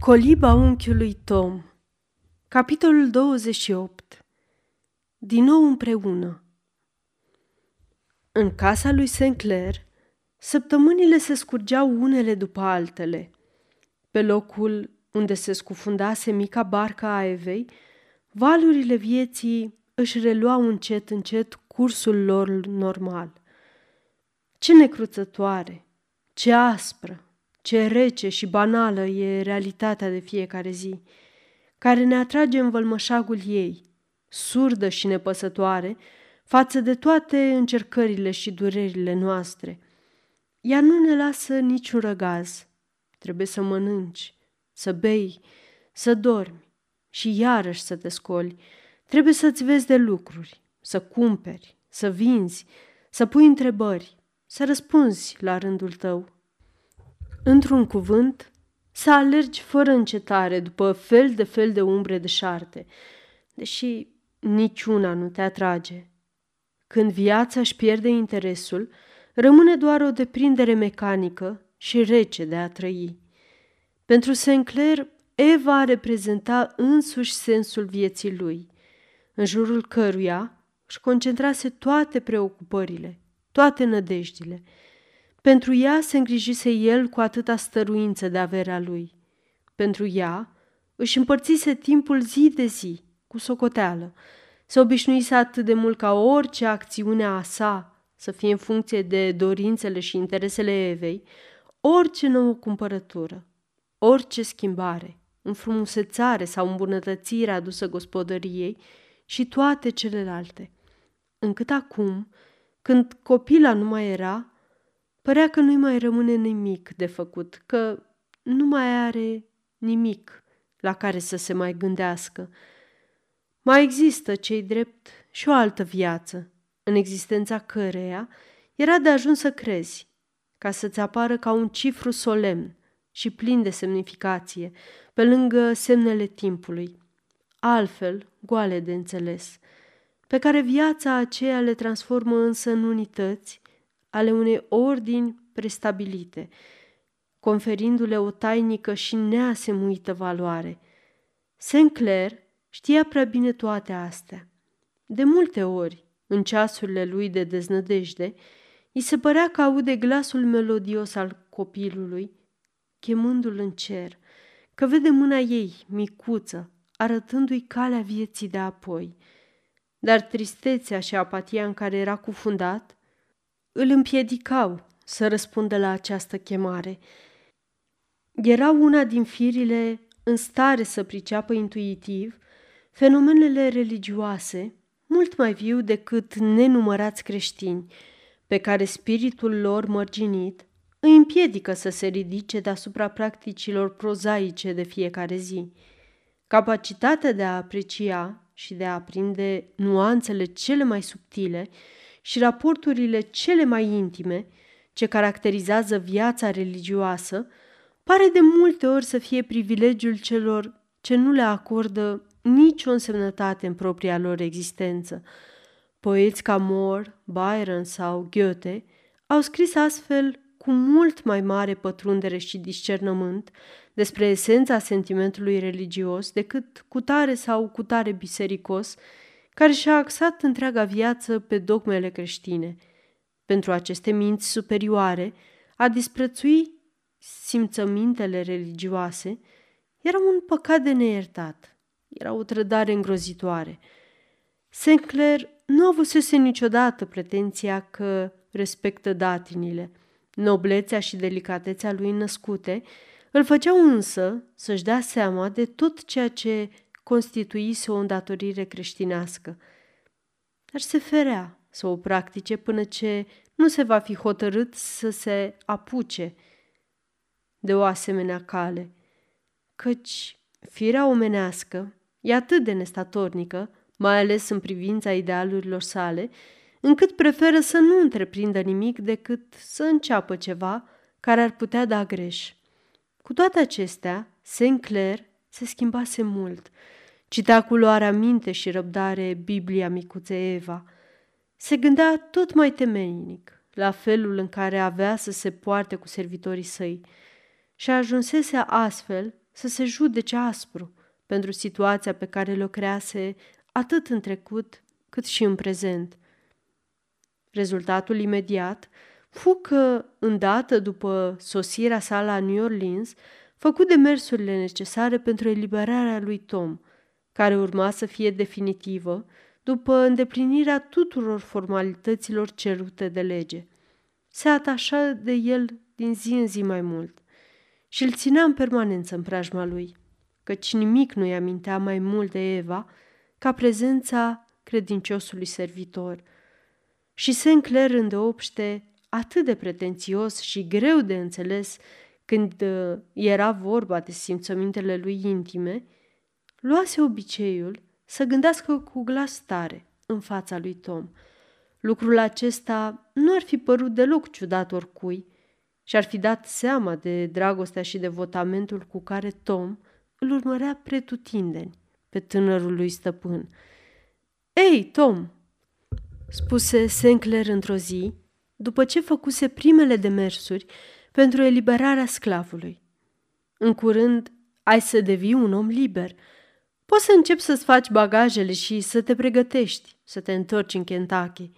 Coliba unchiului Tom. Capitolul 28. Din nou împreună. În casa lui Sinclair, săptămânile se scurgeau unele după altele. Pe locul unde se scufundase mica barcă a Evei, valurile vieții își reluau încet, încet cursul lor normal. Ce necruțătoare, ce aspră, ce rece și banală e realitatea de fiecare zi, care ne atrage în vălmășagul ei, surdă și nepăsătoare, față de toate încercările și durerile noastre. Ea nu ne lasă niciun răgaz. Trebuie să mănânci, să bei, să dormi și iarăși să te scoli. Trebuie să-ți vezi de lucruri, să cumperi, să vinzi, să pui întrebări, să răspunzi la rândul tău. Într-un cuvânt, să alergi fără încetare după fel de fel de umbre deșarte, deși niciuna nu te atrage. Când viața își pierde interesul, rămâne doar o deprindere mecanică și rece de a trăi. Pentru Sinclair, Eva reprezenta însuși sensul vieții lui, în jurul căruia își concentrase toate preocupările, toate nădejdile. Pentru ea se îngrijise el cu atâta stăruință de averea lui. Pentru ea își împărțise timpul zi de zi, cu socoteală. Se obișnuise atât de mult ca orice acțiune a sa să fie în funcție de dorințele și interesele Evei, orice nouă cumpărătură, orice schimbare, înfrumusețare sau îmbunătățire adusă gospodăriei și toate celelalte. Încât acum, când copila nu mai era, părea că nu-i mai rămâne nimic de făcut, că nu mai are nimic la care să se mai gândească. Mai există, ce-i drept, și o altă viață, în existența căreia era de ajuns să crezi, ca să-ți apară ca un cifru solemn și plin de semnificație, pe lângă semnele timpului, altfel goale de înțeles, pe care viața aceea le transformă însă în unități ale unei ordini prestabilite, conferindu-le o tainică și neasemuită valoare. Sinclair știa prea bine toate astea. De multe ori, în ceasurile lui de deznădejde, îi se părea că aude glasul melodios al copilului, chemându-l în cer, că vede mâna ei, micuță, arătându-i calea vieții de apoi. Dar tristețea și apatia în care era cufundat îl împiedicau să răspundă la această chemare. Era una din firile în stare să priceapă intuitiv fenomenele religioase, mult mai viu decât nenumărați creștini, pe care spiritul lor mărginit îi împiedică să se ridice deasupra practicilor prozaice de fiecare zi. Capacitatea de a aprecia și de a aprinde nuanțele cele mai subtile și raporturile cele mai intime ce caracterizează viața religioasă pare de multe ori să fie privilegiul celor ce nu le acordă nicio însemnătate în propria lor existență. Poeți ca Moore, Byron sau Goethe au scris astfel cu mult mai mare pătrundere și discernământ despre esența sentimentului religios decât cutare sau cutare bisericos, care și-a axat întreaga viață pe dogmele creștine. Pentru aceste minți superioare, a disprețui simțămintele religioase era un păcat de neiertat, era o trădare îngrozitoare. Sinclair nu avusese niciodată pretenția că respectă datinile. Noblețea și delicatețea lui născute îl făceau însă să-și dea seama de tot ceea ce constituise o îndatorire creștinească, dar se ferea să o practice până ce nu se va fi hotărât să se apuce de o asemenea cale, căci firea omenească e atât de nestatornică, mai ales în privința idealurilor sale, încât preferă să nu întreprindă nimic decât să înceapă ceva care ar putea da greș. Cu toate acestea, Sinclair se schimbase mult. Citea cu luarea minte și răbdare Biblia micuței Eva. Se gândea tot mai temeinic la felul în care avea să se poarte cu servitorii săi și ajunsese astfel să se judece aspru pentru situația pe care le-o crease atât în trecut cât și în prezent. Rezultatul imediat fu că, îndată după sosirea sa la New Orleans, făcu demersurile necesare pentru eliberarea lui Tom, care urma să fie definitivă după îndeplinirea tuturor formalităților cerute de lege. Se atașa de el din zi în zi mai mult și îl ținea în permanență în preajma lui, căci nimic nu-i amintea mai mult de Eva ca prezența credinciosului servitor. Și Sinclair îndeopște, atât de pretențios și greu de înțeles când era vorba de simțămintele lui intime, luase obiceiul să gândească cu glas tare în fața lui Tom. Lucrul acesta nu ar fi părut deloc ciudat oricui și ar fi dat seama de dragostea și devotamentul cu care Tom îl urmărea pretutindeni pe tânărul lui stăpân. „Ei, Tom!" spuse Sinclair într-o zi, după ce făcuse primele demersuri pentru eliberarea sclavului. „În curând ai să devii un om liber. Poți să începi să-ți faci bagajele și să te pregătești, să te întorci în Kentucky."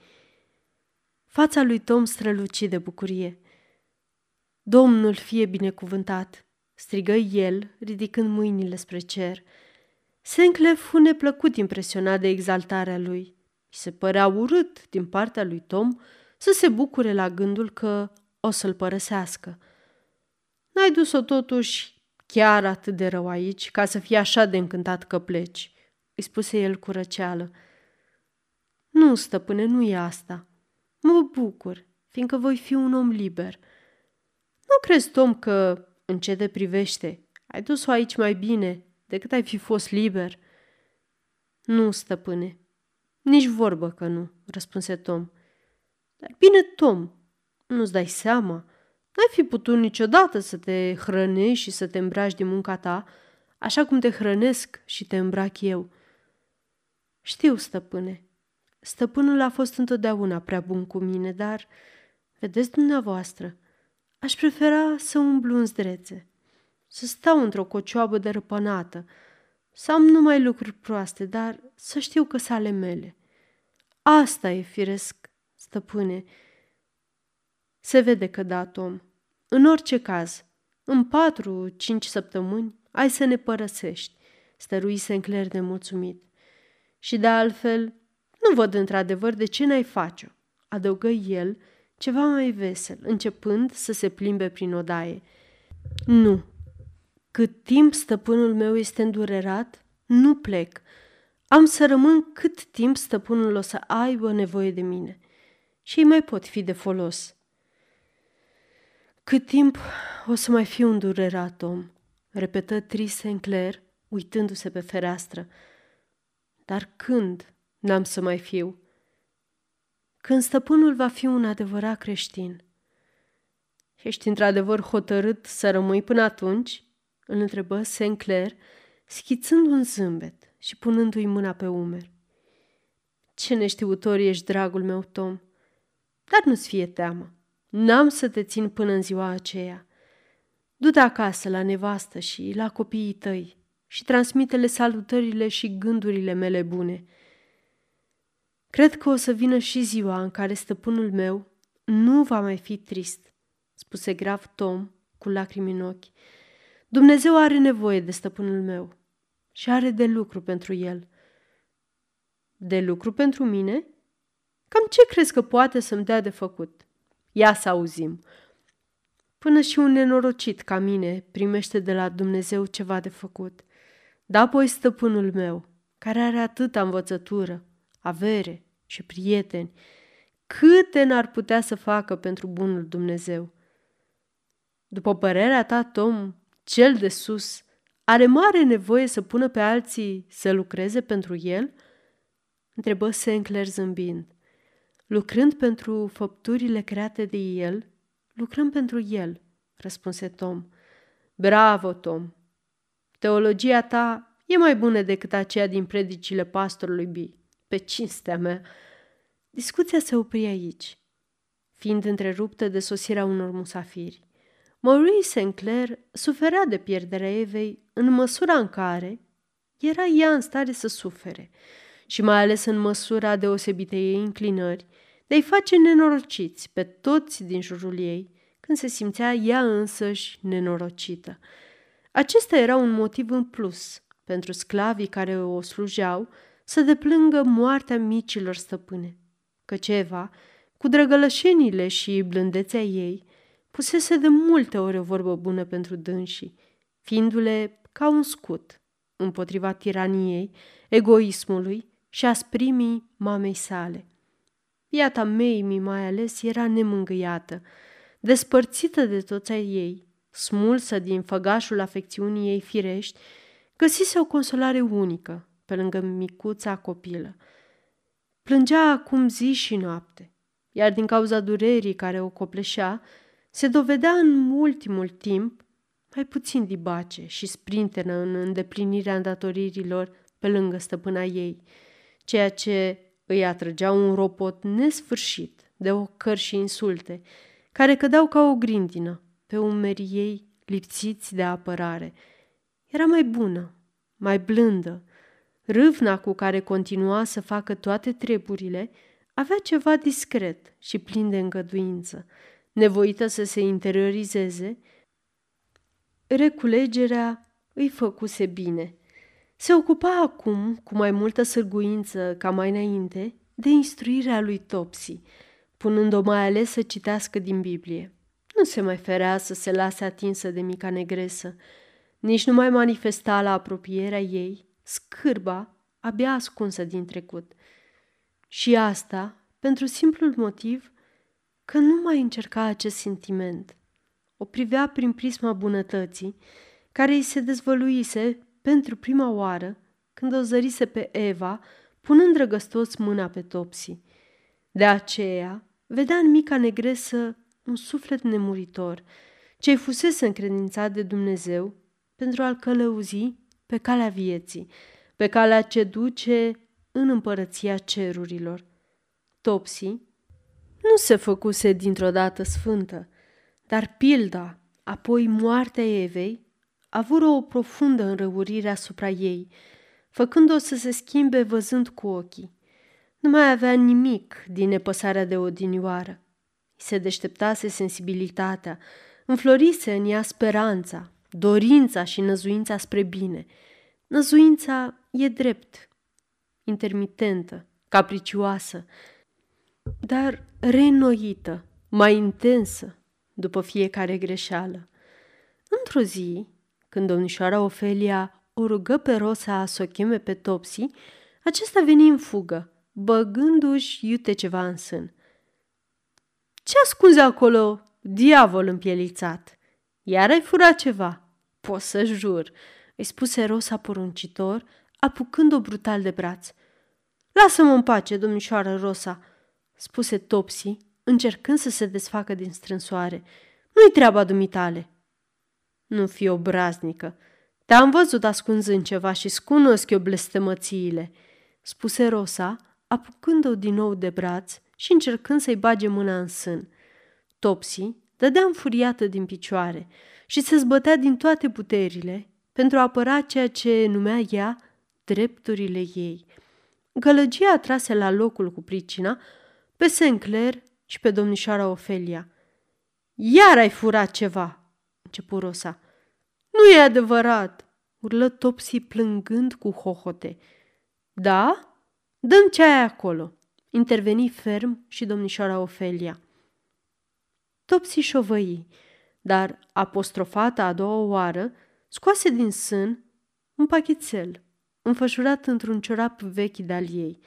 Fața lui Tom străluci de bucurie. „Domnul fie binecuvântat!" strigă el, ridicând mâinile spre cer. Sinclair fu neplăcut impresionat de exaltarea lui. I se părea urât din partea lui Tom să se bucure la gândul că o să-l părăsească. „N-ai dus-o totuși chiar atât de rău aici ca să fii așa de încântat că pleci," îi spuse el cu răceală. „Nu, stăpâne, nu e asta. Mă bucur, fiindcă voi fi un om liber. Nu crezi, Tom, că, în ce te privește, ai dus-o aici mai bine decât ai fi fost liber?" „Nu, stăpâne, nici vorbă că nu," răspunse Tom. „Dar bine, Tom, nu-ți dai seama? N-ai fi putut niciodată să te hrănești și să te îmbraci din munca ta, așa cum te hrănesc și te îmbrac eu." „Știu, stăpâne. Stăpânul a fost întotdeauna prea bun cu mine, dar, vedeți dumneavoastră, aș prefera să umblu în zdrețe, să stau într-o cocioabă dărăpănată, să am numai lucruri proaste, dar să știu că sunt ale mele. Asta e firesc, stăpâne." „Se vede că da, Tom. În orice caz, în 4-5 săptămâni ai să ne părăsești," stărui Sinclair de mulțumit. „Și de altfel, nu văd într-adevăr de ce n-ai face-o," adăugă el ceva mai vesel, începând să se plimbe prin odaie. „Nu. Cât timp stăpânul meu este îndurerat, nu plec. Am să rămân cât timp stăpânul o să aibă nevoie de mine și îi mai pot fi de folos." „Cât timp o să mai fiu îndurerat, om?" repetă trist Sinclair, uitându-se pe fereastră. „Dar când n-am să mai fiu?" „Când stăpânul va fi un adevărat creștin." „Ești într-adevăr hotărât să rămâi până atunci?" îl întrebă Sinclair, schițând un zâmbet și punându-i mâna pe umeri. „Ce neștiutor ești, dragul meu, Tom! Dar nu-ți fie teamă. N-am să te țin până în ziua aceea. Du-te acasă la nevastă și la copiii tăi și transmite-le salutările și gândurile mele bune. Cred că o să vină și ziua în care stăpânul meu nu va mai fi trist," spuse grav Tom cu lacrimi în ochi. „Dumnezeu are nevoie de stăpânul meu și are de lucru pentru el." „De lucru pentru mine? Cam ce crezi că poate să-mi dea de făcut? Ia să auzim." „Până și un nenorocit ca mine primește de la Dumnezeu ceva de făcut. Da, apoi stăpânul meu, care are atâta învățătură, avere și prieteni, câte n-ar putea să facă pentru bunul Dumnezeu?" „După părerea ta, Tom, cel de sus are mare nevoie să pună pe alții să lucreze pentru el?" întrebă Sinclair zâmbind. „Lucrând pentru făpturile create de el, lucrăm pentru el," răspunse Tom. „Bravo, Tom! Teologia ta e mai bună decât aceea din predicile pastorului B. Pe cinstea mea." Discuția se opri aici, fiind întreruptă de sosirea unor musafiri. Maurice Sinclair suferea de pierderea Evei în măsura în care era ea în stare să sufere și mai ales în măsura deosebitei ei înclinări de-i face nenorociți pe toți din jurul ei când se simțea ea însăși nenorocită. Acesta era un motiv în plus pentru sclavii care o slujeau să deplângă moartea micilor stăpâne, căci Eva, cu drăgălășenile și blândețea ei, pusese de multe ori o vorbă bună pentru dânsii, fiindu-le ca un scut împotriva tiraniei, egoismului și asprimii mamei sale. Iata Mamei mai ales era nemângâiată, despărțită de toți ai ei, smulsă din făgașul afecțiunii ei firești, găsise o consolare unică pe lângă micuța copilă. Plângea acum zi și noapte, iar din cauza durerii care o copleșea, se dovedea în ultimul timp mai puțin dibace și sprintenă în îndeplinirea îndatoririlor pe lângă stăpâna ei, ceea ce îi atrăgea un ropot nesfârșit de ocări și insulte, care cădeau ca o grindină pe umerii ei lipsiți de apărare. Era mai bună, mai blândă. Râvna cu care continua să facă toate treburile avea ceva discret și plin de îngăduință, nevoită să se interiorizeze. Reculegerea îi făcuse bine. Se ocupa acum, cu mai multă sârguință ca mai înainte, de instruirea lui Topsy, punând-o mai ales să citească din Biblie. Nu se mai ferea să se lase atinsă de mica negresă, nici nu mai manifesta la apropierea ei scârba abia ascunsă din trecut. Și asta pentru simplul motiv că nu mai încerca acest sentiment. O privea prin prisma bunătății, care îi se dezvăluise pentru prima oară când o zărise pe Eva, punând drăgăstos mâna pe Topsy. De aceea vedea în mica negresă un suflet nemuritor, ce-i fusese încredințat de Dumnezeu pentru a-l călăuzi pe calea vieții, pe calea ce duce în împărăția cerurilor. Topsy nu se făcuse dintr-o dată sfântă, dar pilda, apoi moartea Evei, avură o profundă înrăurire asupra ei, făcând-o să se schimbe văzând cu ochii. Nu mai avea nimic din nepăsarea de odinioară. Se deșteptase sensibilitatea, înflorise în ea speranța, dorința și năzuința spre bine. Năzuința e drept, intermitentă, capricioasă, dar reînnoită, mai intensă după fiecare greșeală. Într-o zi, când domnișoara Ophelia o rugă pe Rosa să o cheme pe Topsy, acesta veni în fugă, băgându-și iute ceva în sân. "Ce ascunzi acolo, diavol împielițat? Iar ai furat ceva, poți să jur," îi spuse Rosa poruncitor, apucând-o brutal de braț. "Lasă-mă în pace, domnișoară Rosa," spuse Topsy, încercând să se desfacă din strânsoare. "Nu-i treaba dumitale." "Nu fi obraznică, te-am văzut ascunzând ceva și-ți cunosc eu blestemățiile," spuse Rosa, apucând-o din nou de braț și încercând să-i bage mâna în sân. Topsy dădea înfuriată din picioare și se zbătea din toate puterile pentru a apăra ceea ce numea ea drepturile ei. Gălăgia trase la locul cu pricina pe Sinclair și pe domnișoara Ophelia. "Iar ai furat ceva," începu Rosa. "Nu e adevărat," urlă Topsy plângând cu hohote. "Da? Dă-mi ce ai acolo," interveni ferm și domnișoara Ophelia. Topsy șovăi, dar, apostrofată a doua oară, scoase din sân un pachetel, înfășurat într-un ciorap vechi de-al ei.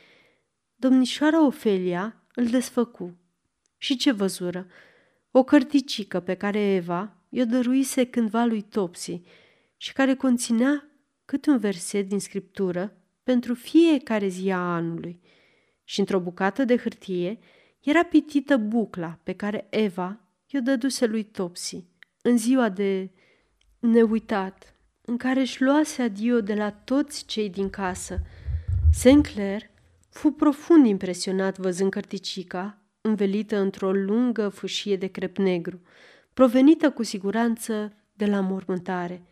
Domnișoara Ophelia îl desfăcu. Și ce văzură? O cărticică pe care Eva i-o dăruise cândva lui Topsy și care conținea cât un verset din scriptură pentru fiecare zi a anului. Și într-o bucată de hârtie era pitită bucla pe care Eva i-o dăduse lui Topsy în ziua de neuitat, în care își luase adio de la toți cei din casă. Sinclair fu profund impresionat văzând cărticica învelită într-o lungă fâșie de crep negru, provenită cu siguranță de la mormântare.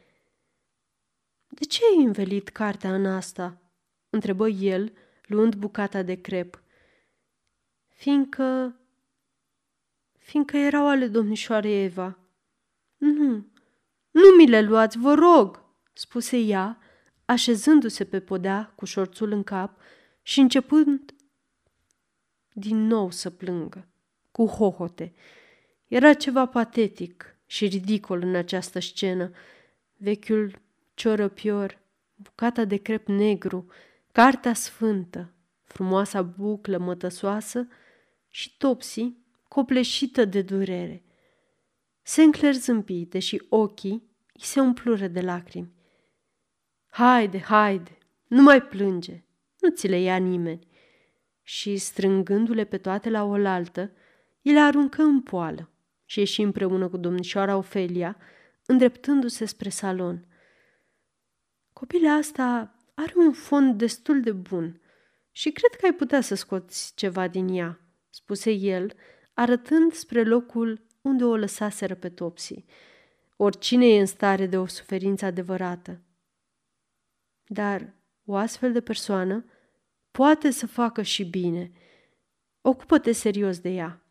De ce ai învelit cartea în asta?" întrebă el, luând bucata de crep. Fiindcă erau ale domnișoarei Eva." Nu mi le luați, vă rog," spuse ea, așezându-se pe podea cu șorțul în cap și începând din nou să plângă, cu hohote. Era ceva patetic și ridicol în această scenă. Vechiul ciorăpior, bucata de crep negru, cartea sfântă, frumoasa buclă mătăsoasă și Topsy, copleșită de durere. Sinclair zâmbi, deși ochii îi se umplură de lacrimi. Haide, nu mai plânge, nu ți le ia nimeni." Și, strângându-le pe toate la oaltă, îi le aruncă în poală și ieși împreună cu domnișoara Ophelia, îndreptându-se spre salon. "Copila asta are un fond destul de bun și cred că ai putea să scoți ceva din ea," spuse el, arătând spre locul unde o lăsaseră pe Topsy. "Oricine e în stare de o suferință adevărată. Dar o astfel de persoană poate să facă și bine. Ocupă-te serios de ea."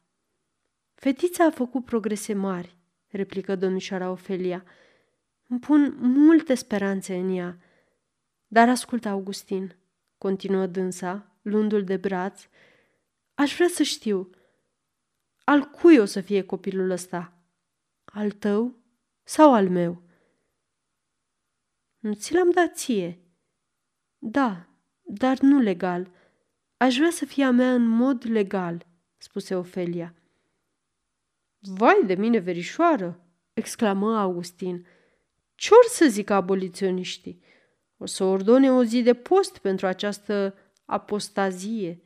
"Fetița a făcut progrese mari," replică domnișoara Ophelia. "Îmi pun multe speranțe în ea. Dar ascultă, Augustin," continuă dânsa, luându-l de braț, "aș vrea să știu, al cui o să fie copilul ăsta? Al tău sau al meu?" "Nu ți l-am dat ție." "Da, dar nu legal. Aș vrea să fie a mea în mod legal," spuse Ophelia. "Vai de mine, verișoară!" exclamă Augustin. "Ce or să zică aboliționiștii? O să ordone o zi de post pentru această apostazie,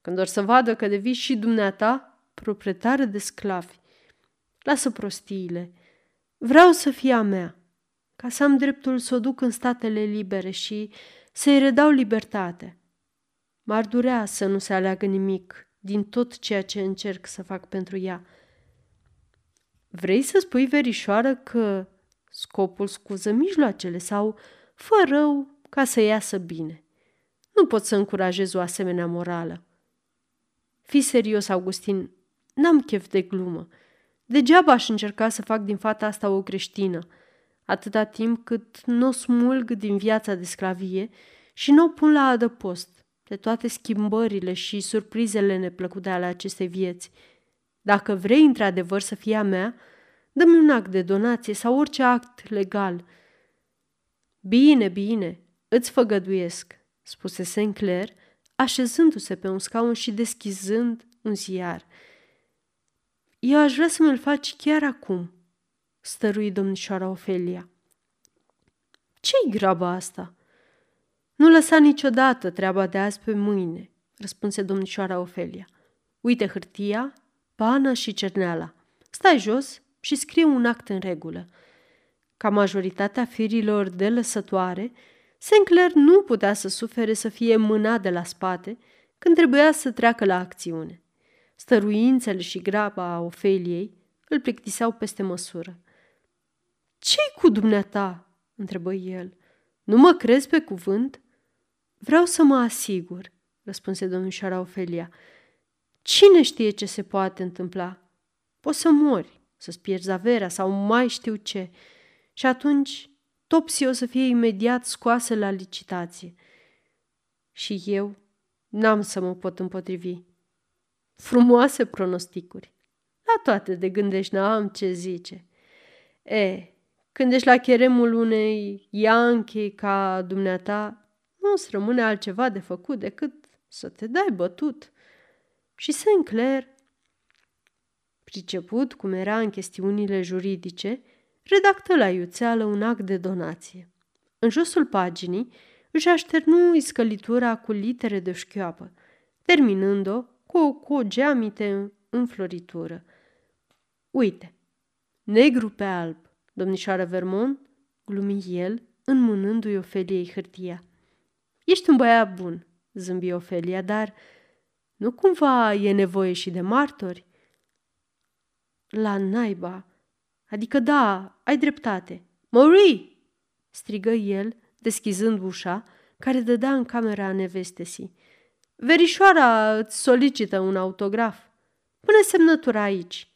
când or să vadă că devii și dumneata proprietară de sclavi. Lasă prostiile. Vreau să fie a mea, ca să am dreptul să o duc în statele libere și să-i redau libertate. M-ar durea să nu se aleagă nimic din tot ceea ce încerc să fac pentru ea." "Vrei să spui, verișoară, că scopul scuză mijloacele sau fă rău ca să iasă bine? Nu pot să încurajez o asemenea morală." "Fii serios, Augustin, n-am chef de glumă. Degeaba aș încerca să fac din fata asta o creștină, atâta timp cât n-o smulg din viața de sclavie și n-o pun la adăpost de toate schimbările și surprizele neplăcute ale acestei vieți. Dacă vrei într-adevăr să fii a mea, dă-mi un act de donație sau orice act legal." Bine, îți făgăduiesc," spuse Sinclair, așezându-se pe un scaun și deschizând un ziar. "Eu aș vrea să mi-l faci chiar acum," stărui domnișoara Ophelia. "Ce-i graba asta?" "Nu lăsa niciodată treaba de azi pe mâine," răspunse domnișoara Ophelia. "Uite hârtia, pana și cerneala. Stai jos și scrie un act în regulă." Ca majoritatea firilor de lăsătoare, Sinclair nu putea să sufere să fie mânat de la spate când trebuia să treacă la acțiune. Stăruințele și graba a Ofeliei îl plictiseau peste măsură. "Ce-i cu dumneata?" întrebă el. "Nu mă crezi pe cuvânt?" "Vreau să mă asigur," răspunse domnișoara Ophelia. "Cine știe ce se poate întâmpla? Poți să mori, să-ți pierzi averea sau mai știu ce. Și atunci Topsy o să fie imediat scoasă la licitație. Și eu n-am să mă pot împotrivi." "Frumoase pronosticuri. La toate de gândești n-am ce zice. Când ești la cheremul unei ianche ca dumneata, nu-ți rămâne altceva de făcut decât să te dai bătut." Și Sinclair, priceput cum era în chestiunile juridice, redactă la iuțeală un act de donație. În josul paginii își așternu iscălitura cu litere de șchioapă, terminând-o cu o cogeamite înfloritură. "Uite, negru pe alb, domnișoară Vermont," glumi el, înmânându-i Ofeliei hârtia. "Ești un băiat bun," zâmbi Ophelia, "dar nu cumva e nevoie și de martori?" "La naiba, Adică da, ai dreptate. Maurice!" strigă el, deschizând ușa, care dădea în camera nevestesii. Verișoara îți solicită un autograf. Pune semnătura aici."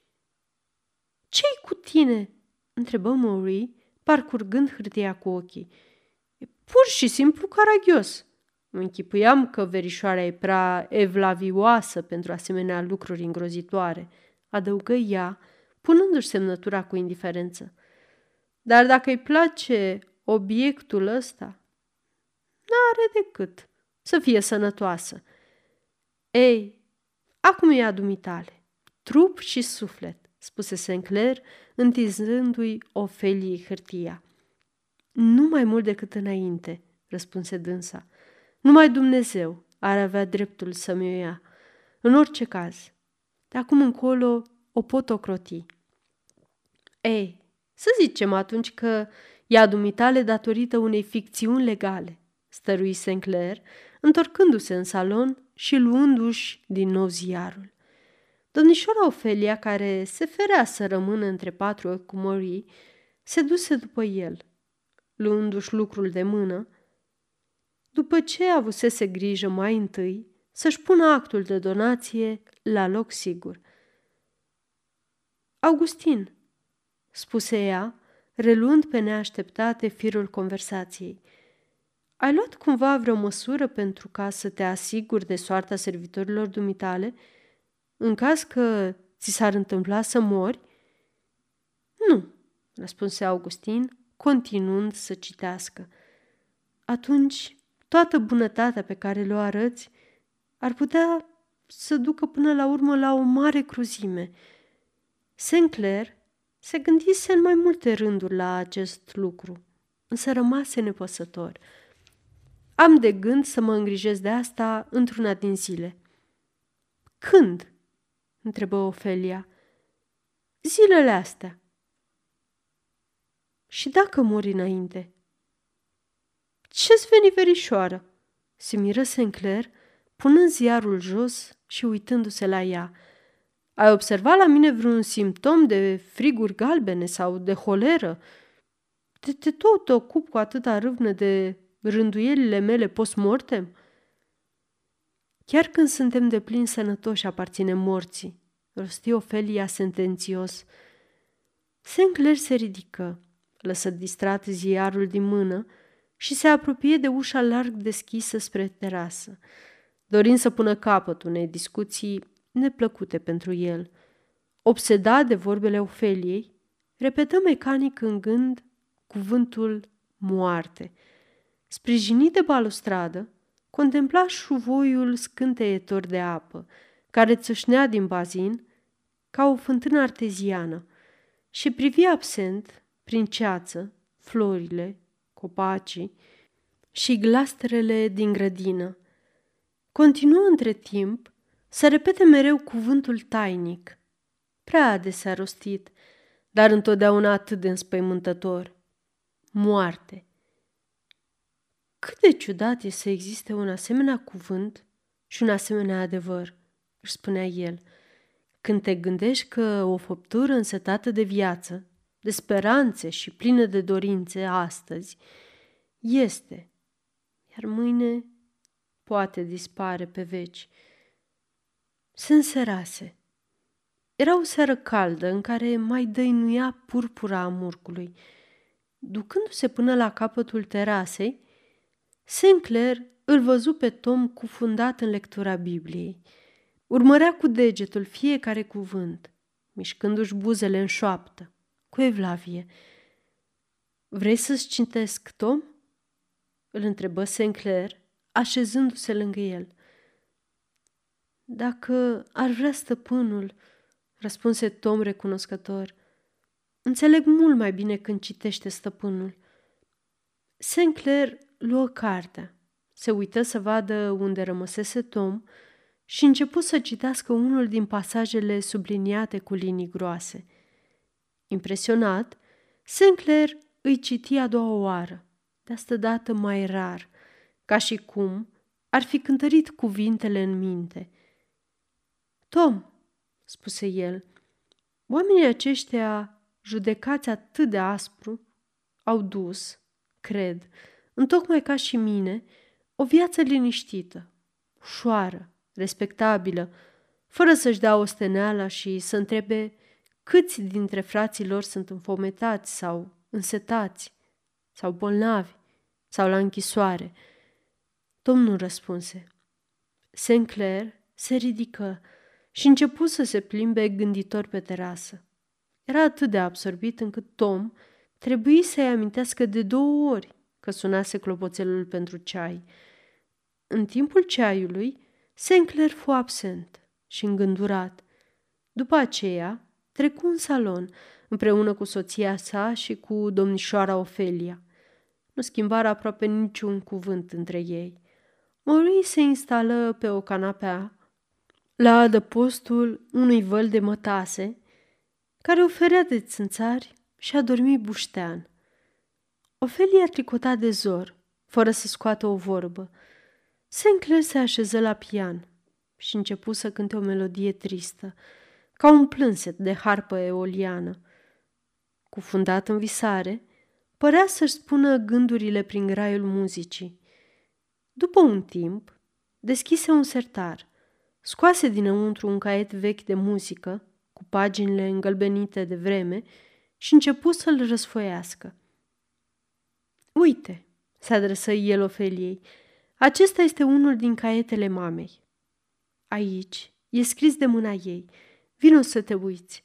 Ce-i cu tine?" întrebă Maurice, parcurgând hârtia cu ochii. E pur și simplu caragios. Mă închipuiam că verișoara e prea evlavioasă pentru asemenea lucruri îngrozitoare," adăugă ea, punându-și semnătura cu indiferență. Dar dacă îi place obiectul ăsta, n-are decât să fie sănătoasă. Ei, acum e a dumitale, trup și suflet," spuse Sinclair, întinzându-i Ofeliei hârtia. Nu mai mult decât înainte," răspunse dânsa. Numai Dumnezeu ar avea dreptul să-mi o ia. În orice caz, de acum încolo o pot ocroti. Ei, să zicem atunci că e a dumitale datorită unei ficțiuni legale," stărui Sinclair, întorcându-se în salon și luându-și din nou ziarul. Domnișoara Ophelia, care se ferea să rămână între patru ochi cu Maurice, se duse după el, luându-și lucrul de mână, după ce avusese grijă mai întâi să-și pună actul de donație la loc sigur. Augustin, spuse ea, reluând pe neașteptate firul conversației, ai luat cumva vreo măsură pentru ca să te asiguri de soarta servitorilor dumitale, în caz că ți s-ar întâmpla să mori? Nu, răspunse Augustin, continuând să citească. Atunci, toată bunătatea pe care le-o arăți ar putea să ducă până la urmă la o mare cruzime. Sinclair se gândise în mai multe rânduri la acest lucru, însă rămase nepăsător. Am de gând să mă îngrijesc de asta într-una din zile. Când? Întrebă Ophelia. Zilele astea. Și dacă mori înainte? Ce-ți veni, verișoară? Se miră Sinclair, punând ziarul jos și uitându-se la ea. Ai observat la mine vreun simptom de friguri galbene sau de holeră? Te tot ocup cu atâta râvnă de rânduielile mele post-mortem? Chiar când suntem de plin sănătoși aparținem morții, rosti Ophelia sentențios. Sinclair se ridică, lăsă distrat ziarul din mână și se apropie de ușa larg deschisă spre terasă, dorind să pună capăt unei discuții neplăcute pentru el. Obsedat de vorbele Ofeliei, repetă mecanic în gând cuvântul moarte. Sprijinit de balustradă, contempla șuvoiul scânteietor de apă, care țâșnea din bazin ca o fântână arteziană, și privi absent, prin ceață, florile, copacii și glastrele din grădină. Continuă între timp să repete mereu cuvântul tainic, prea adesea rostit, dar întotdeauna atât de înspăimântător. Moarte. Cât de ciudat e să existe un asemenea cuvânt și un asemenea adevăr, își spunea el, când te gândești că o făptură însetată de viață, de speranțe și plină de dorințe astăzi este, iar mâine poate dispare pe veci. Se înserase. Era o seară caldă în care mai dăinuia purpura a murcului. Ducându-se până la capătul terasei, Sinclair îl văzu pe Tom cufundat în lectura Bibliei. Urmărea cu degetul fiecare cuvânt, mișcându-și buzele în șoaptă, cu evlavie. Vrei să-ți citesc, Tom?" îl întrebă Sinclair, așezându-se lângă el. Dacă ar vrea stăpânul," răspunse Tom recunoscător, înțeleg mult mai bine când citește stăpânul." Sinclair luă cartea, se uită să vadă unde rămăsese Tom și începu să citească unul din pasajele subliniate cu linii groase. Impresionat, Sinclair îi citi a doua oară, de asta dată mai rar, ca și cum ar fi cântărit cuvintele în minte. Tom, spuse el, oamenii aceștia judecați atât de aspru, au dus, cred, întocmai ca și mine, o viață liniștită, ușoară, respectabilă, fără să-și dea osteneala și să întrebe câți dintre frații lor sunt înfometați sau însetați, sau bolnavi, sau la închisoare. Domnul răspunse. Sinclair se ridică și începu să se plimbe gânditor pe terasă. Era atât de absorbit încât Tom trebuie să-i amintească de 2 ori că sunase clopoțelul pentru ceai. În timpul ceaiului, Sinclair fu absent și îngândurat. După aceea, trecu în salon, împreună cu soția sa și cu domnișoara Ophelia. Nu schimbară aproape niciun cuvânt între ei. Maurice se instală pe o canapea la adăpostul unui văl de mătase, care oferea de țânțari și a dormit buștean. Ophelia tricota de zor, fără să scoată o vorbă. Sinclair se așeză la pian și începu să cânte o melodie tristă, ca un plânset de harpă eoliană. Cufundat în visare, părea să-și spună gândurile prin graiul muzicii. După un timp, deschise un sertar, scoase dinăuntru un caiet vechi de muzică, cu paginile îngălbenite de vreme, și începu să-l răsfoiască. Uite, se adresă el Ofeliei, acesta este unul din caietele mamei. Aici e scris de mâna ei, vino să te uiți.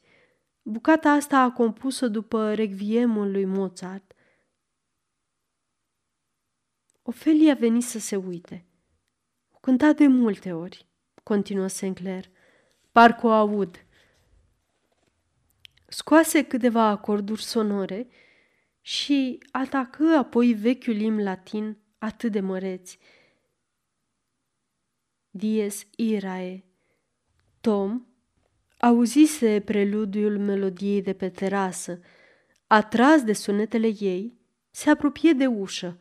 Bucata asta a compus-o după requiemul lui Mozart. Ophelia veni să se uite. O cânta de multe ori, continuă Sinclair. Parcă o aud. Scoase câteva acorduri sonore și atacă apoi vechiul imn latin atât de măreț. Dies irae. Tom auzise preludiul melodiei de pe terasă. Atras de sunetele ei, se apropie de ușă,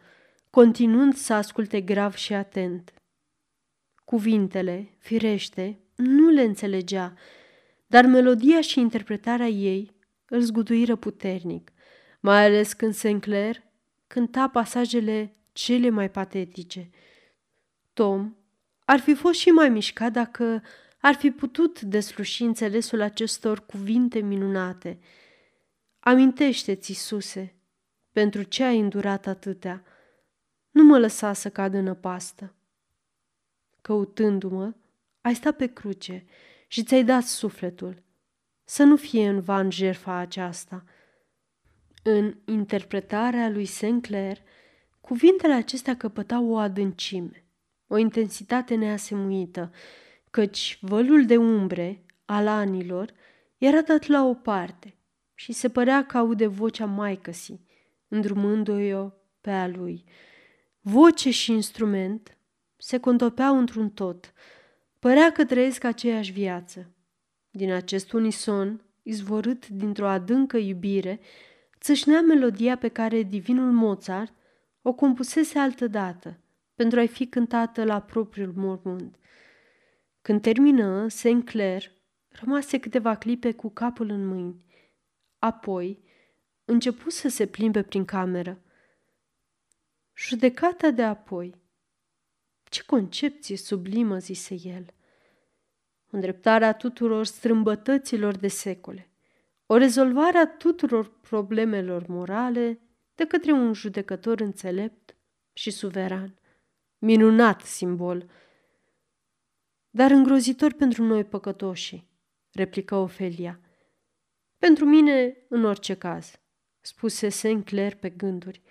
continuând să asculte grav și atent. Cuvintele, firește, nu le înțelegea, dar melodia și interpretarea ei îl zguduiră puternic, mai ales când Sinclair cânta pasajele cele mai patetice. Tom ar fi fost și mai mișcat dacă ar fi putut desluși înțelesul acestor cuvinte minunate. Amintește-ți, Iisuse, pentru ce ai îndurat atâtea. Nu mă lăsa să cad în năpastă. Căutându-mă, ai stat pe cruce și ți-ai dat sufletul. Să nu fie în van jertfa aceasta. În interpretarea lui Sinclair, cuvintele acestea căpătau o adâncime, o intensitate neasemuită, căci vălul de umbre al anilor era dat la o parte și se părea că aude vocea Maicăsii, îndrumându-i-o pe a lui. Voce și instrument se contopeau într-un tot, părea că trăiesc aceeași viață. Din acest unison, izvorât dintr-o adâncă iubire, țâșnea melodia pe care divinul Mozart o compusese altădată, pentru a-i fi cântată la propriul mormânt. Când termină, Sinclair rămase câteva clipe cu capul în mâini. Apoi, începu să se plimbe prin cameră. Judecata de apoi. Ce concepție sublimă, zise el. Îndreptarea tuturor strâmbătăților de secole. O rezolvare a tuturor problemelor morale de către un judecător înțelept și suveran. Minunat simbol, dar îngrozitor pentru noi păcătoși, replică Ophelia. Pentru mine, în orice caz, spuse Sinclair pe gânduri.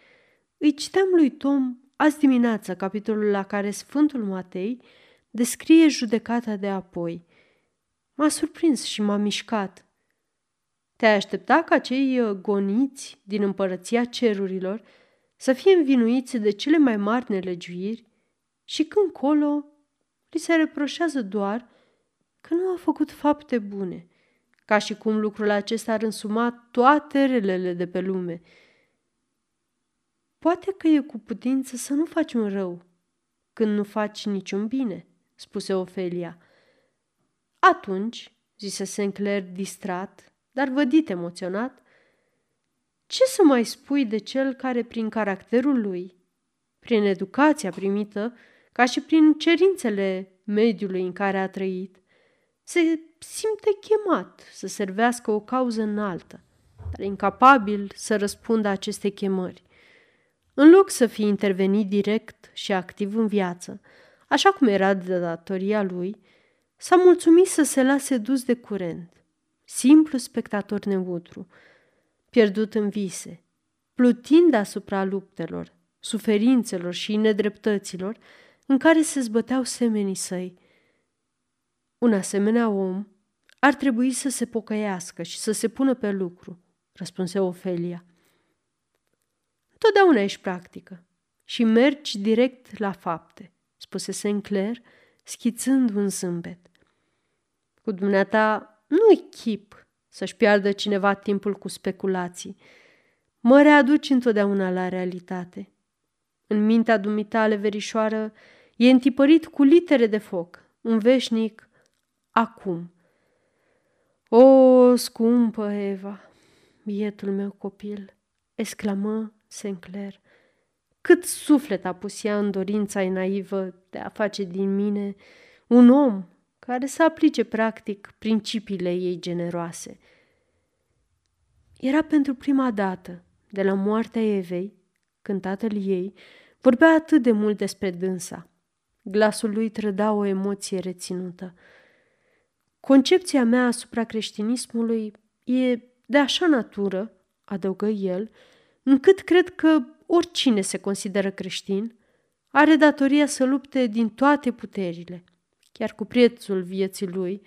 Îi citeam lui Tom azi dimineață capitolul la care Sfântul Matei descrie judecata de apoi. M-a surprins și m-a mișcat. Te-ai aștepta ca cei goniți din împărăția cerurilor să fie învinuiți de cele mai mari nelegiuiri și când colo li se reproșează doar că nu au făcut fapte bune, ca și cum lucrul acesta ar însuma toate relele de pe lume. Poate că e cu putință să nu faci un rău când nu faci niciun bine, spuse Ophelia. Atunci, zise Sinclair distrat, dar vădit emoționat, Ce să mai spui de cel care, prin caracterul lui, prin educația primită, ca și prin cerințele mediului în care a trăit, se simte chemat să servească o cauză înaltă, dar incapabil să răspundă aceste chemări. În loc să fie intervenit direct și activ în viață, așa cum era de datoria lui, s-a mulțumit să se lase dus de curent, simplu spectator neutru, pierdut în vise, plutind asupra luptelor, suferințelor și nedreptăților în care se zbăteau semenii săi. Un asemenea om ar trebui să se pocăiască și să se pună pe lucru, răspunse Ophelia. Totdeauna ești practică și mergi direct la fapte, spuse Sinclair, schițând un zâmbet. Cu dumneata nu-i chip să-și piardă cineva timpul cu speculații. Mă readuci întotdeauna la realitate. În mintea dumitale, verișoară, e întipărit cu litere de foc, un veșnic acum. O, scumpă Eva, bietul meu copil, exclamă Sinclair. Cât suflet a pus ea în dorința naivă de a face din mine un om care să aplice practic principiile ei generoase. Era pentru prima dată, de la moartea Evei, când tatăl ei vorbea atât de mult despre dânsa. Glasul lui trăda o emoție reținută. Concepția mea asupra creștinismului e de așa natură, adăugă el, încât cred că oricine se consideră creștin are datoria să lupte din toate puterile, chiar cu prețul vieții lui,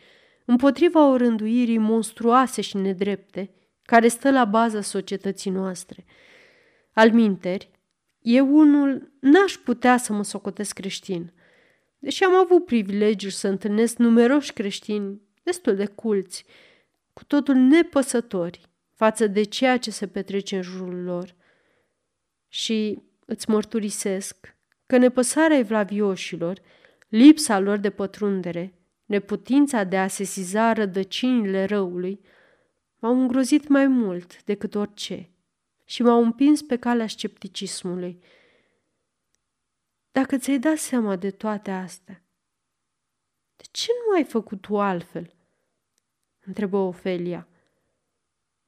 împotriva orânduirii monstruoase și nedrepte care stă la baza societății noastre. Alminteri, eu unul n-aș putea să mă socotesc creștin, deși am avut privilegiul să întâlnesc numeroși creștini destul de culți, cu totul nepăsători față de ceea ce se petrece în jurul lor. Și îți mărturisesc că nepăsarea evlavioșilor, lipsa lor de pătrundere, neputința de a sesiza rădăcinile răului, m-au îngrozit mai mult decât orice și m-au împins pe calea scepticismului. Dacă ți-ai dat seama de toate astea, de ce nu ai făcut tu altfel? Întrebă Ophelia.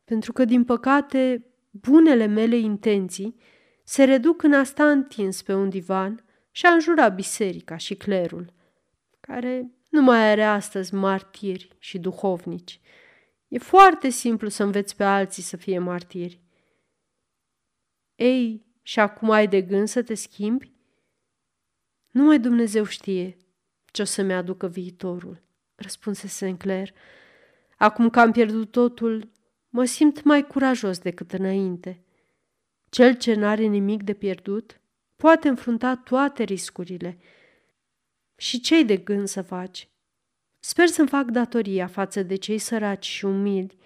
Pentru că, din păcate, bunele mele intenții se reduc în a sta întins pe un divan și a înjura biserica și clerul, care nu mai are astăzi martiri și duhovnici. E foarte simplu să înveți pe alții să fie martiri. Ei, și acum ai de gând să te schimbi? Numai Dumnezeu știe ce o să-mi aducă viitorul, răspunse Sinclair. Acum că am pierdut totul, mă simt mai curajos decât înainte. Cel ce n-are nimic de pierdut poate înfrunta toate riscurile. Și ce-i de gând să faci? Sper să-mi fac datoria față de cei săraci și umili,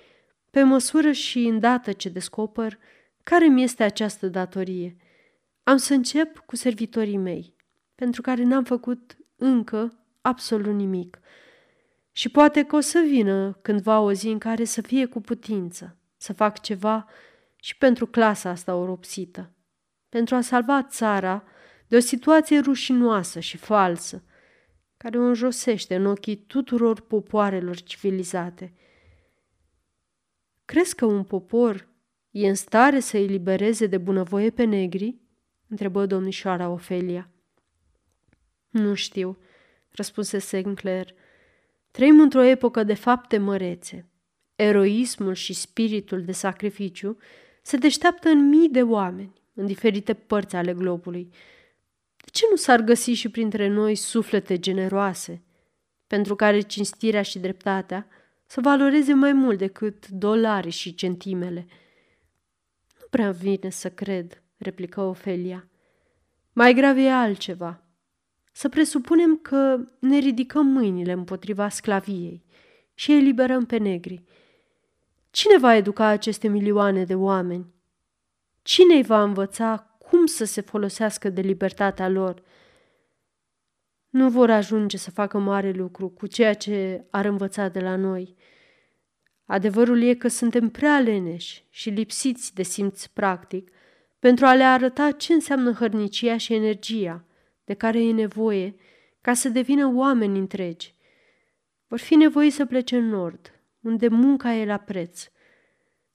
pe măsură și îndată ce descoper care mi este această datorie. Am să încep cu servitorii mei, pentru care n-am făcut încă absolut nimic. Și poate că o să vină cândva o zi în care să fie cu putință, să fac ceva și pentru clasa asta oropsită, pentru a salva țara de o situație rușinoasă și falsă, care o înjosește în ochii tuturor popoarelor civilizate. Crezi că un popor e în stare să îi libereze de bunăvoie pe negri? Întrebă domnișoara Ophelia. Nu știu, răspunse Sinclair. Trăim într-o epocă de fapte mărețe. Eroismul și spiritul de sacrificiu se deșteaptă în mii de oameni, în diferite părți ale globului. De ce nu s-ar găsi și printre noi suflete generoase, pentru care cinstirea și dreptatea să valoreze mai mult decât dolari și centimele? Nu prea vine să cred, replică Ophelia. Mai grav e altceva. Să presupunem că ne ridicăm mâinile împotriva sclaviei și eliberăm pe negri. Cine va educa aceste milioane de oameni? Cine îi va învăța cum să se folosească de libertatea lor? Nu vor ajunge să facă mare lucru cu ceea ce ar învăța de la noi. Adevărul e că suntem prea leneși și lipsiți de simț practic pentru a le arăta ce înseamnă hărnicia și energia de care e nevoie ca să devină oameni întregi. Vor fi nevoiți să plece în nord, unde munca e la preț.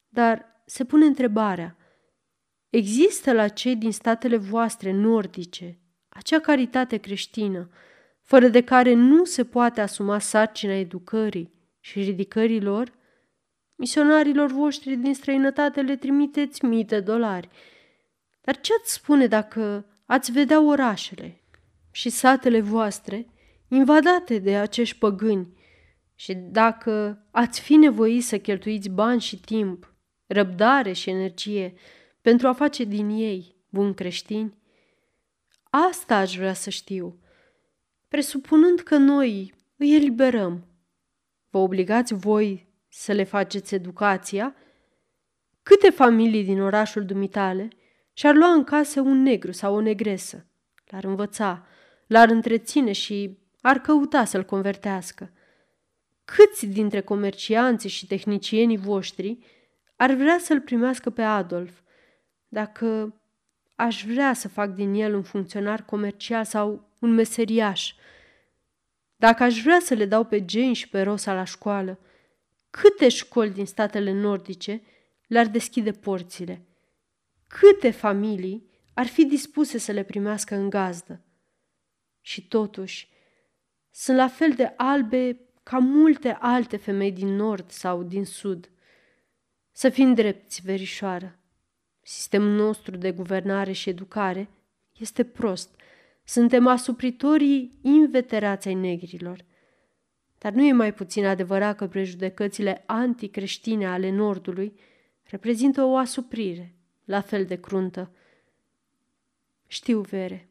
Dar se pune întrebarea, există la cei din statele voastre nordice acea caritate creștină, fără de care nu se poate asuma sarcina educării și ridicării lor? Misionarilor voștri din străinătate le trimiteți $1000. Dar ce ați spune dacă ați vedea orașele și satele voastre invadate de acești păgâni și dacă ați fi nevoiți să cheltuiți bani și timp, răbdare și energie pentru a face din ei buni creștini? Asta aș vrea să știu. Presupunând că noi îi eliberăm, vă obligați voi să le faceți educația? Câte familii din orașul dumitale și-ar lua în casă un negru sau o negresă? L-ar învăța, l-ar întreține și ar căuta să-l convertească. Câți dintre comercianții și tehnicienii voștri ar vrea să-l primească pe Adolf, dacă aș vrea să fac din el un funcționar comercial sau un meseriaș? Dacă aș vrea să le dau pe Jane și pe Rosa la școală, câte școli din statele nordice le-ar deschide porțile? Câte familii ar fi dispuse să le primească în gazdă? Și totuși, sunt la fel de albe ca multe alte femei din nord sau din sud. Să fim drepți, verișoară. Sistemul nostru de guvernare și educare este prost. Suntem asupritorii inveterați ai negrilor. Dar nu e mai puțin adevărat că prejudecățile anticreștine ale Nordului reprezintă o asuprire, la fel de cruntă. Știu, Vere.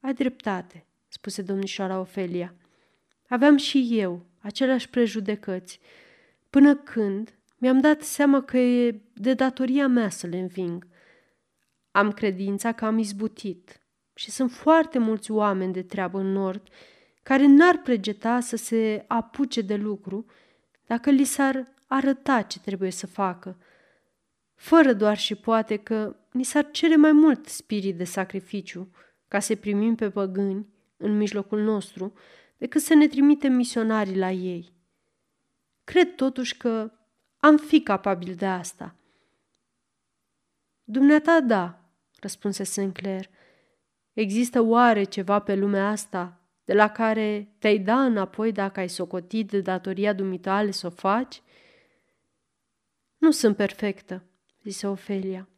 Ai dreptate, spuse domnișoara Ophelia. Aveam și eu aceleași prejudecăți, până când mi-am dat seama că e de datoria mea să le înving. Am credința că am izbutit și sunt foarte mulți oameni de treabă în nord care n-ar pregeta să se apuce de lucru dacă li s-ar arăta ce trebuie să facă, fără doar și poate că ni s-ar cere mai mult spirit de sacrificiu ca să primim pe păgâni în mijlocul nostru decât să ne trimitem misionarii la ei. Cred totuși că am fi capabil de asta. Dumneata, da, răspunse Sinclair. Există oare ceva pe lumea asta de la care te-ai da înapoi dacă ai socotit de datoria dumitale să o faci? Nu sunt perfectă, zise Ophelia.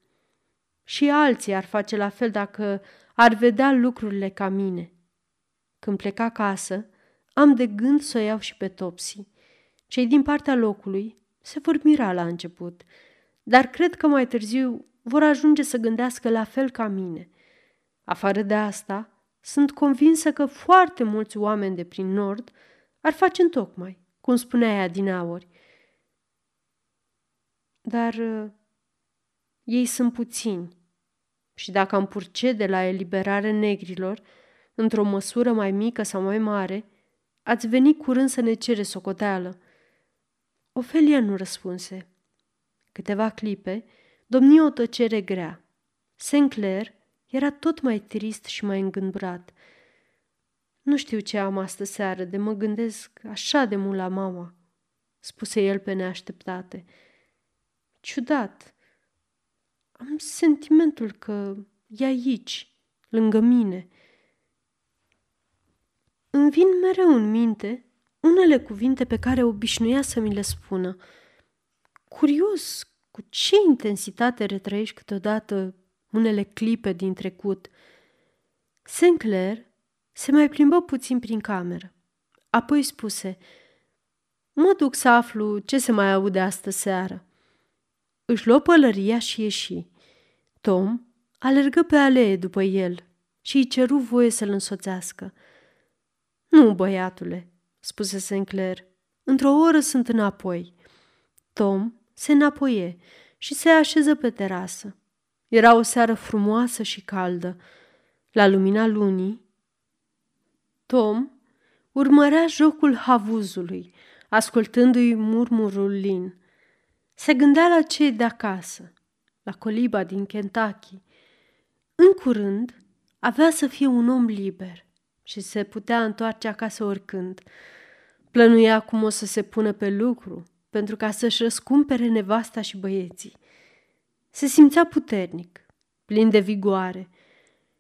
Și alții ar face la fel dacă ar vedea lucrurile ca mine. Când plec acasă, am de gând să o iau și pe Topsy. Cei din partea locului se vor mira la început, dar cred că mai târziu vor ajunge să gândească la fel ca mine. Afară de asta, sunt convinsă că foarte mulți oameni de prin nord ar face întocmai, cum spunea ea dinaori. Dar ei sunt puțini și dacă am procede la eliberarea negrilor, într-o măsură mai mică sau mai mare, ați venit curând să ne cere socoteală. Ophelia nu răspunse. Câteva clipe domni o tăcere grea. Sinclair era tot mai trist și mai îngândurat. Nu știu ce am astă seară, de mă gândesc așa de mult la mama, spuse el pe neașteptate. Ciudat. Am sentimentul că e aici, lângă mine. Îmi vin mereu în minte unele cuvinte pe care obișnuia să mi le spună. Curios, cu ce intensitate retrăiești câteodată unele clipe din trecut. Sinclair se mai plimbă puțin prin cameră. Apoi spuse, mă duc să aflu ce se mai aude astă seară. Își luă pălăria și ieși. Tom alergă pe alee după el și îi ceru voie să-l însoțească. Nu, băiatule, spuse Sinclair, într-o oră sunt înapoi. Tom se înapoie și se așeză pe terasă. Era o seară frumoasă și caldă. La lumina lunii, Tom urmărea jocul havuzului, ascultându-i murmurul lin. Se gândea la cei de acasă, la Coliba din Kentucky. În curând avea să fie un om liber și se putea întoarce acasă oricând. Plănuia cum o să se pună pe lucru pentru ca să-și răscumpere nevasta și băieții. Se simțea puternic, plin de vigoare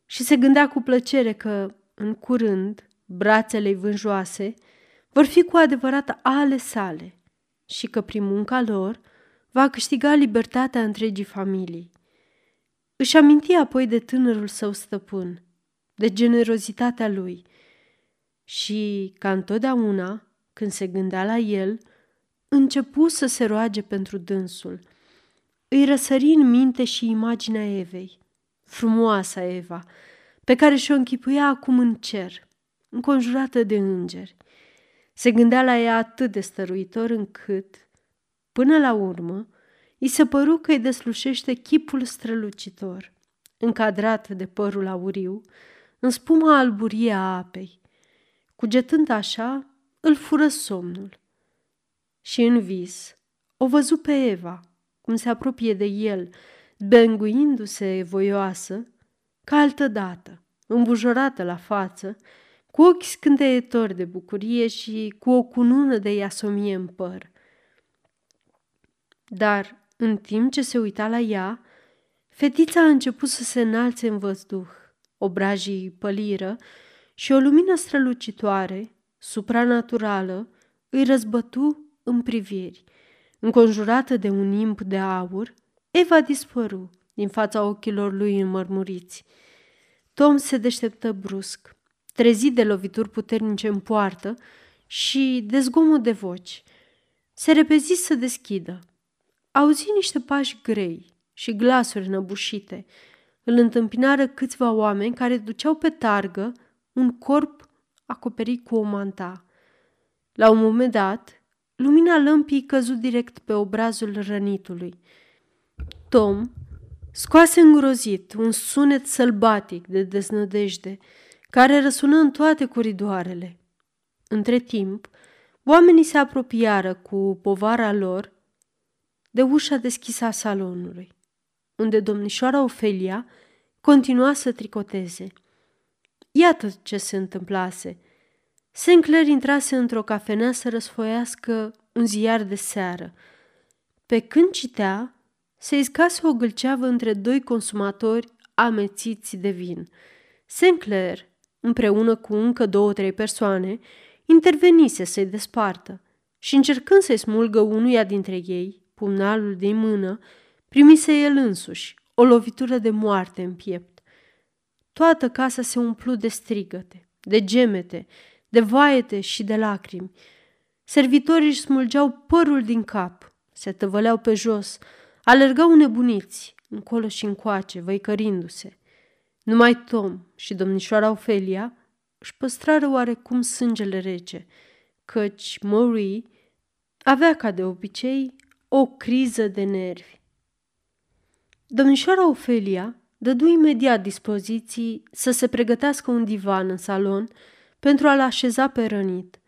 și se gândea cu plăcere că, în curând, brațele-i vânjoase vor fi cu adevărat ale sale și că prin munca lor va câștiga libertatea întregii familii. Își aminti apoi de tânărul său stăpân, de generozitatea lui și, ca întotdeauna, când se gândea la el, începu să se roage pentru dânsul. Îi răsări în minte și imaginea Evei, frumoasa Eva, pe care și-o închipuia acum în cer, înconjurată de îngeri. Se gândea la ea atât de stăruitor încât, până la urmă, i se păru că îi deslușește chipul strălucitor, încadrat de părul auriu, în spuma alburie a apei. Cugetând așa, îl fură somnul. Și în vis o văzu pe Eva, cum se apropie de el, benguindu-se voioasă, ca altădată, îmbujorată la față, cu ochi scânteitori de bucurie și cu o cunună de iasomie în păr. Dar, în timp ce se uita la ea, fetița a început să se înalțe în văzduh, obrajii păliră și o lumină strălucitoare, supranaturală, îi răzbătu în priviri. Înconjurată de un imp de aur, Eva dispăru din fața ochilor lui înmărmuriți. Tom se deșteptă brusc, trezit de lovituri puternice în poartă și de zgomot de voci. Se repezi să deschidă. Auzi niște pași grei și glasuri înăbușite. Îl întâmpinară câțiva oameni care duceau pe targă un corp acoperit cu o manta. La un moment dat, lumina lămpii căzu direct pe obrazul rănitului. Tom scoase îngrozit un sunet sălbatic de deznădejde, care răsună în toate coridoarele. Între timp, oamenii se apropiară cu povara lor de ușa deschisă a salonului, unde domnișoara Ophelia continua să tricoteze. Iată ce se întâmplase. Sinclair intrase într-o cafenea să răsfoiască un ziar de seară. Pe când citea, se iscase o gâlceavă între doi consumatori amețiți de vin. Sinclair, împreună cu încă 2-3 persoane, intervenise să-i despartă și, încercând să-i smulgă unuia dintre ei pumnalul din mână, primise el însuși o lovitură de moarte în piept. Toată casa se umplu de strigăte, de gemete, de vaete și de lacrimi. Servitorii își smulgeau părul din cap, se tăvăleau pe jos, alergau nebuniți, încolo și încoace, văicărindu-se. Numai Tom și domnișoara Ophelia își păstrară oarecum sângele rece, căci Maurice avea, ca de obicei, o criză de nervi. Domnișoara Ophelia dădu imediat dispoziții să se pregătească un divan în salon pentru a-l așeza pe rănit.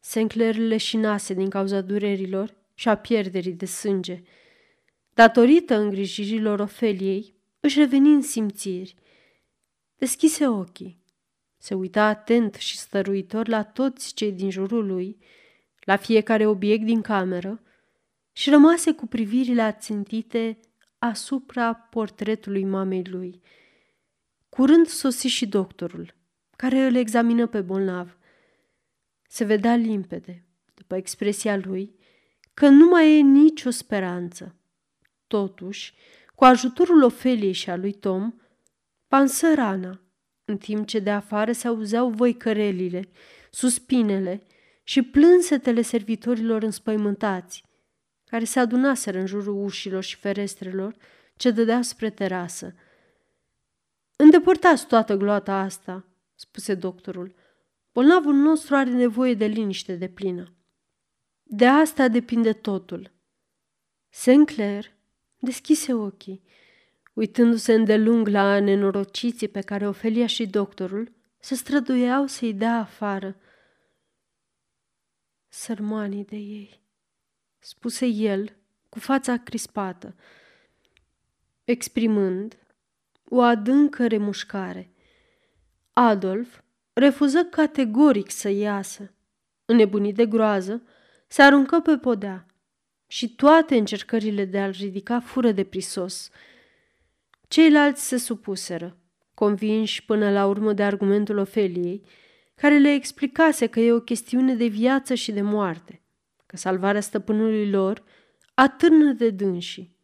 Sinclair leșinase din cauza durerilor și a pierderii de sânge. Datorită îngrijirilor Ofeliei, își reveni în simțiri. Deschise ochii. Se uita atent și stăruitor la toți cei din jurul lui, la fiecare obiect din cameră, și rămase cu privirile ațintite asupra portretului mamei lui. Curând sosi și doctorul, care îl examină pe bolnav. Se vedea limpede, după expresia lui, că nu mai e nicio speranță. Totuși, cu ajutorul Ofeliei și a lui Tom, pansă rana, în timp ce de afară se auzeau văicărelile, suspinele și plânsetele servitorilor înspăimântați, care se adunaseră în jurul ușilor și ferestrelor ce dădeau spre terasă. "Îndepărtați toată gloata asta," spuse doctorul. "Bolnavul nostru are nevoie de liniște deplină. De asta depinde totul." Sinclair deschise ochii, uitându-se îndelung la nenorociții pe care Ophelia și doctorul se străduiau să-i dea afară. sărmanii de ei, spuse el cu fața crispată, exprimând o adâncă remușcare. Adolf refuză categoric să iasă. Înnebunit de groază, se aruncă pe podea și toate încercările de a-l ridica fură de prisos. Ceilalți se supuseră, convinși până la urmă de argumentul Ofeliei, care le explicase că e o chestiune de viață și de moarte, că salvarea stăpânului lor atârnă de dânsii.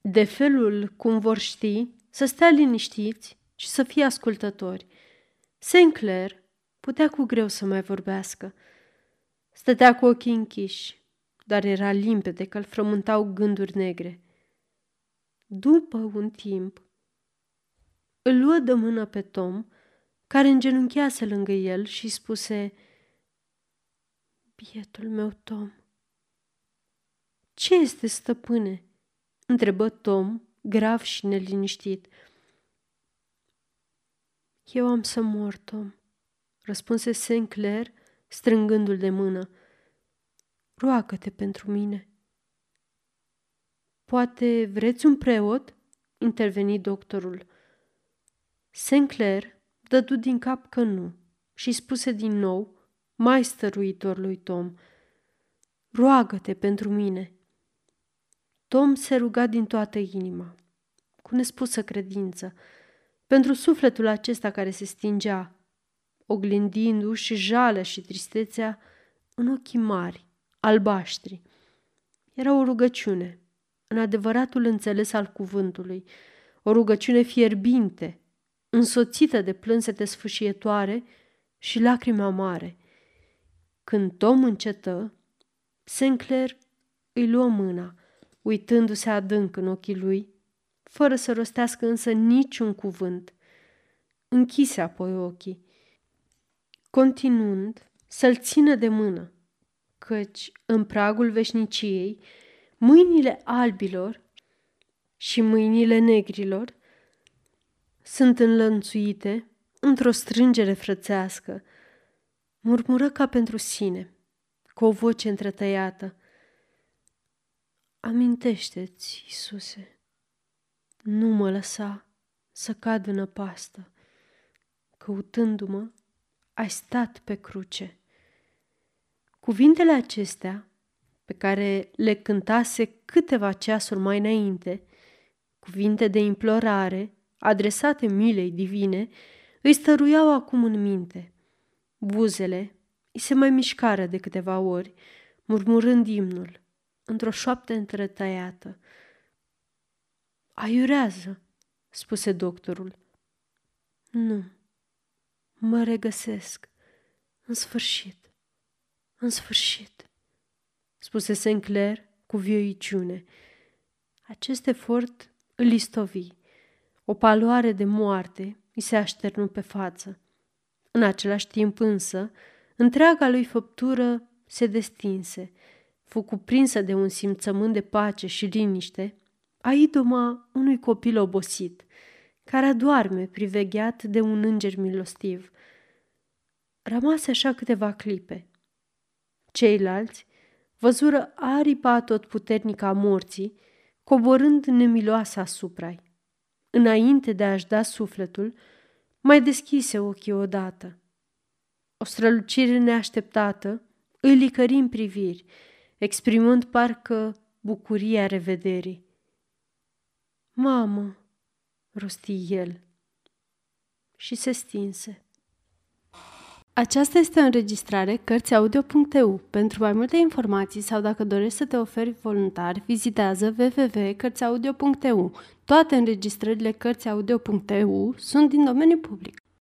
De felul cum vor ști să stea liniștiți și să fie ascultători. Sinclair putea cu greu să mai vorbească. Stătea cu ochii închiși, dar era limpede că îl frământau gânduri negre. După un timp, îl luă de mână pe Tom, care îngenunchease lângă el și spuse: "Bietul meu, Tom." "Ce este, stăpâne?" întrebă Tom, grav și neliniștit. "Eu am să mor, Tom," răspunse Sinclair, strângându-l de mână. "Roagă-te pentru mine." "Poate vreți un preot?" interveni doctorul. Sinclair dădu din cap că nu și spuse din nou, mai stăruitor, lui Tom: "Roagă-te pentru mine." Tom se ruga din toată inima, cu nespusă credință, pentru sufletul acesta care se stingea, oglindindu-și jalea și tristețea în ochii mari, albaștri. Era o rugăciune, în adevăratul înțeles al cuvântului, o rugăciune fierbinte, însoțită de plânsete sfâșietoare și lacrimi amare. Când Tom încetă, Sinclair îi luă mâna, uitându-se adânc în ochii lui, fără să rostească însă niciun cuvânt. Închise apoi ochii, continuând să-l țină de mână, căci în pragul veșniciei mâinile albilor și mâinile negrilor sunt înlănțuite într-o strângere frățească. Murmură ca pentru sine, cu o voce întretăiată: "Amintește-ți, Iisuse, nu mă lăsa să cad în năpastă. Căutându-mă, ai stat pe cruce." Cuvintele acestea, pe care le cântase câteva ceasuri mai înainte, cuvinte de implorare adresate milei divine, îi stăruiau acum în minte. Buzele îi se mai mișcară de câteva ori, murmurând imnul, într-o șoaptă întretăiată. "Aiurează," spuse doctorul. "Nu, mă regăsesc, în sfârșit, în sfârșit," spuse Sinclair cu vioiciune. Acest efort îl istovi. O paloare de moarte îi se așternu pe față. În același timp însă, întreaga lui făptură se destinse, fu cuprinsă de un simțământ de pace și liniște, a idoma unui copil obosit, care adoarme privegheat de un înger milostiv. Rămase așa câteva clipe. Ceilalți văzură aripa atotputernică a morții, coborând nemiloasă asupra-i. Înainte de a-și da sufletul, mai deschise ochii odată. O strălucire neașteptată îi licări în priviri, exprimând parcă bucuria revederii. "Mamă!" rosti el și se stinse. Aceasta este o înregistrare Cărțiaudio.eu. Pentru mai multe informații sau dacă dorești să te oferi voluntar, vizitează www.cărțiaudio.eu. Toate înregistrările Cărțiaudio.eu sunt din domeniu public.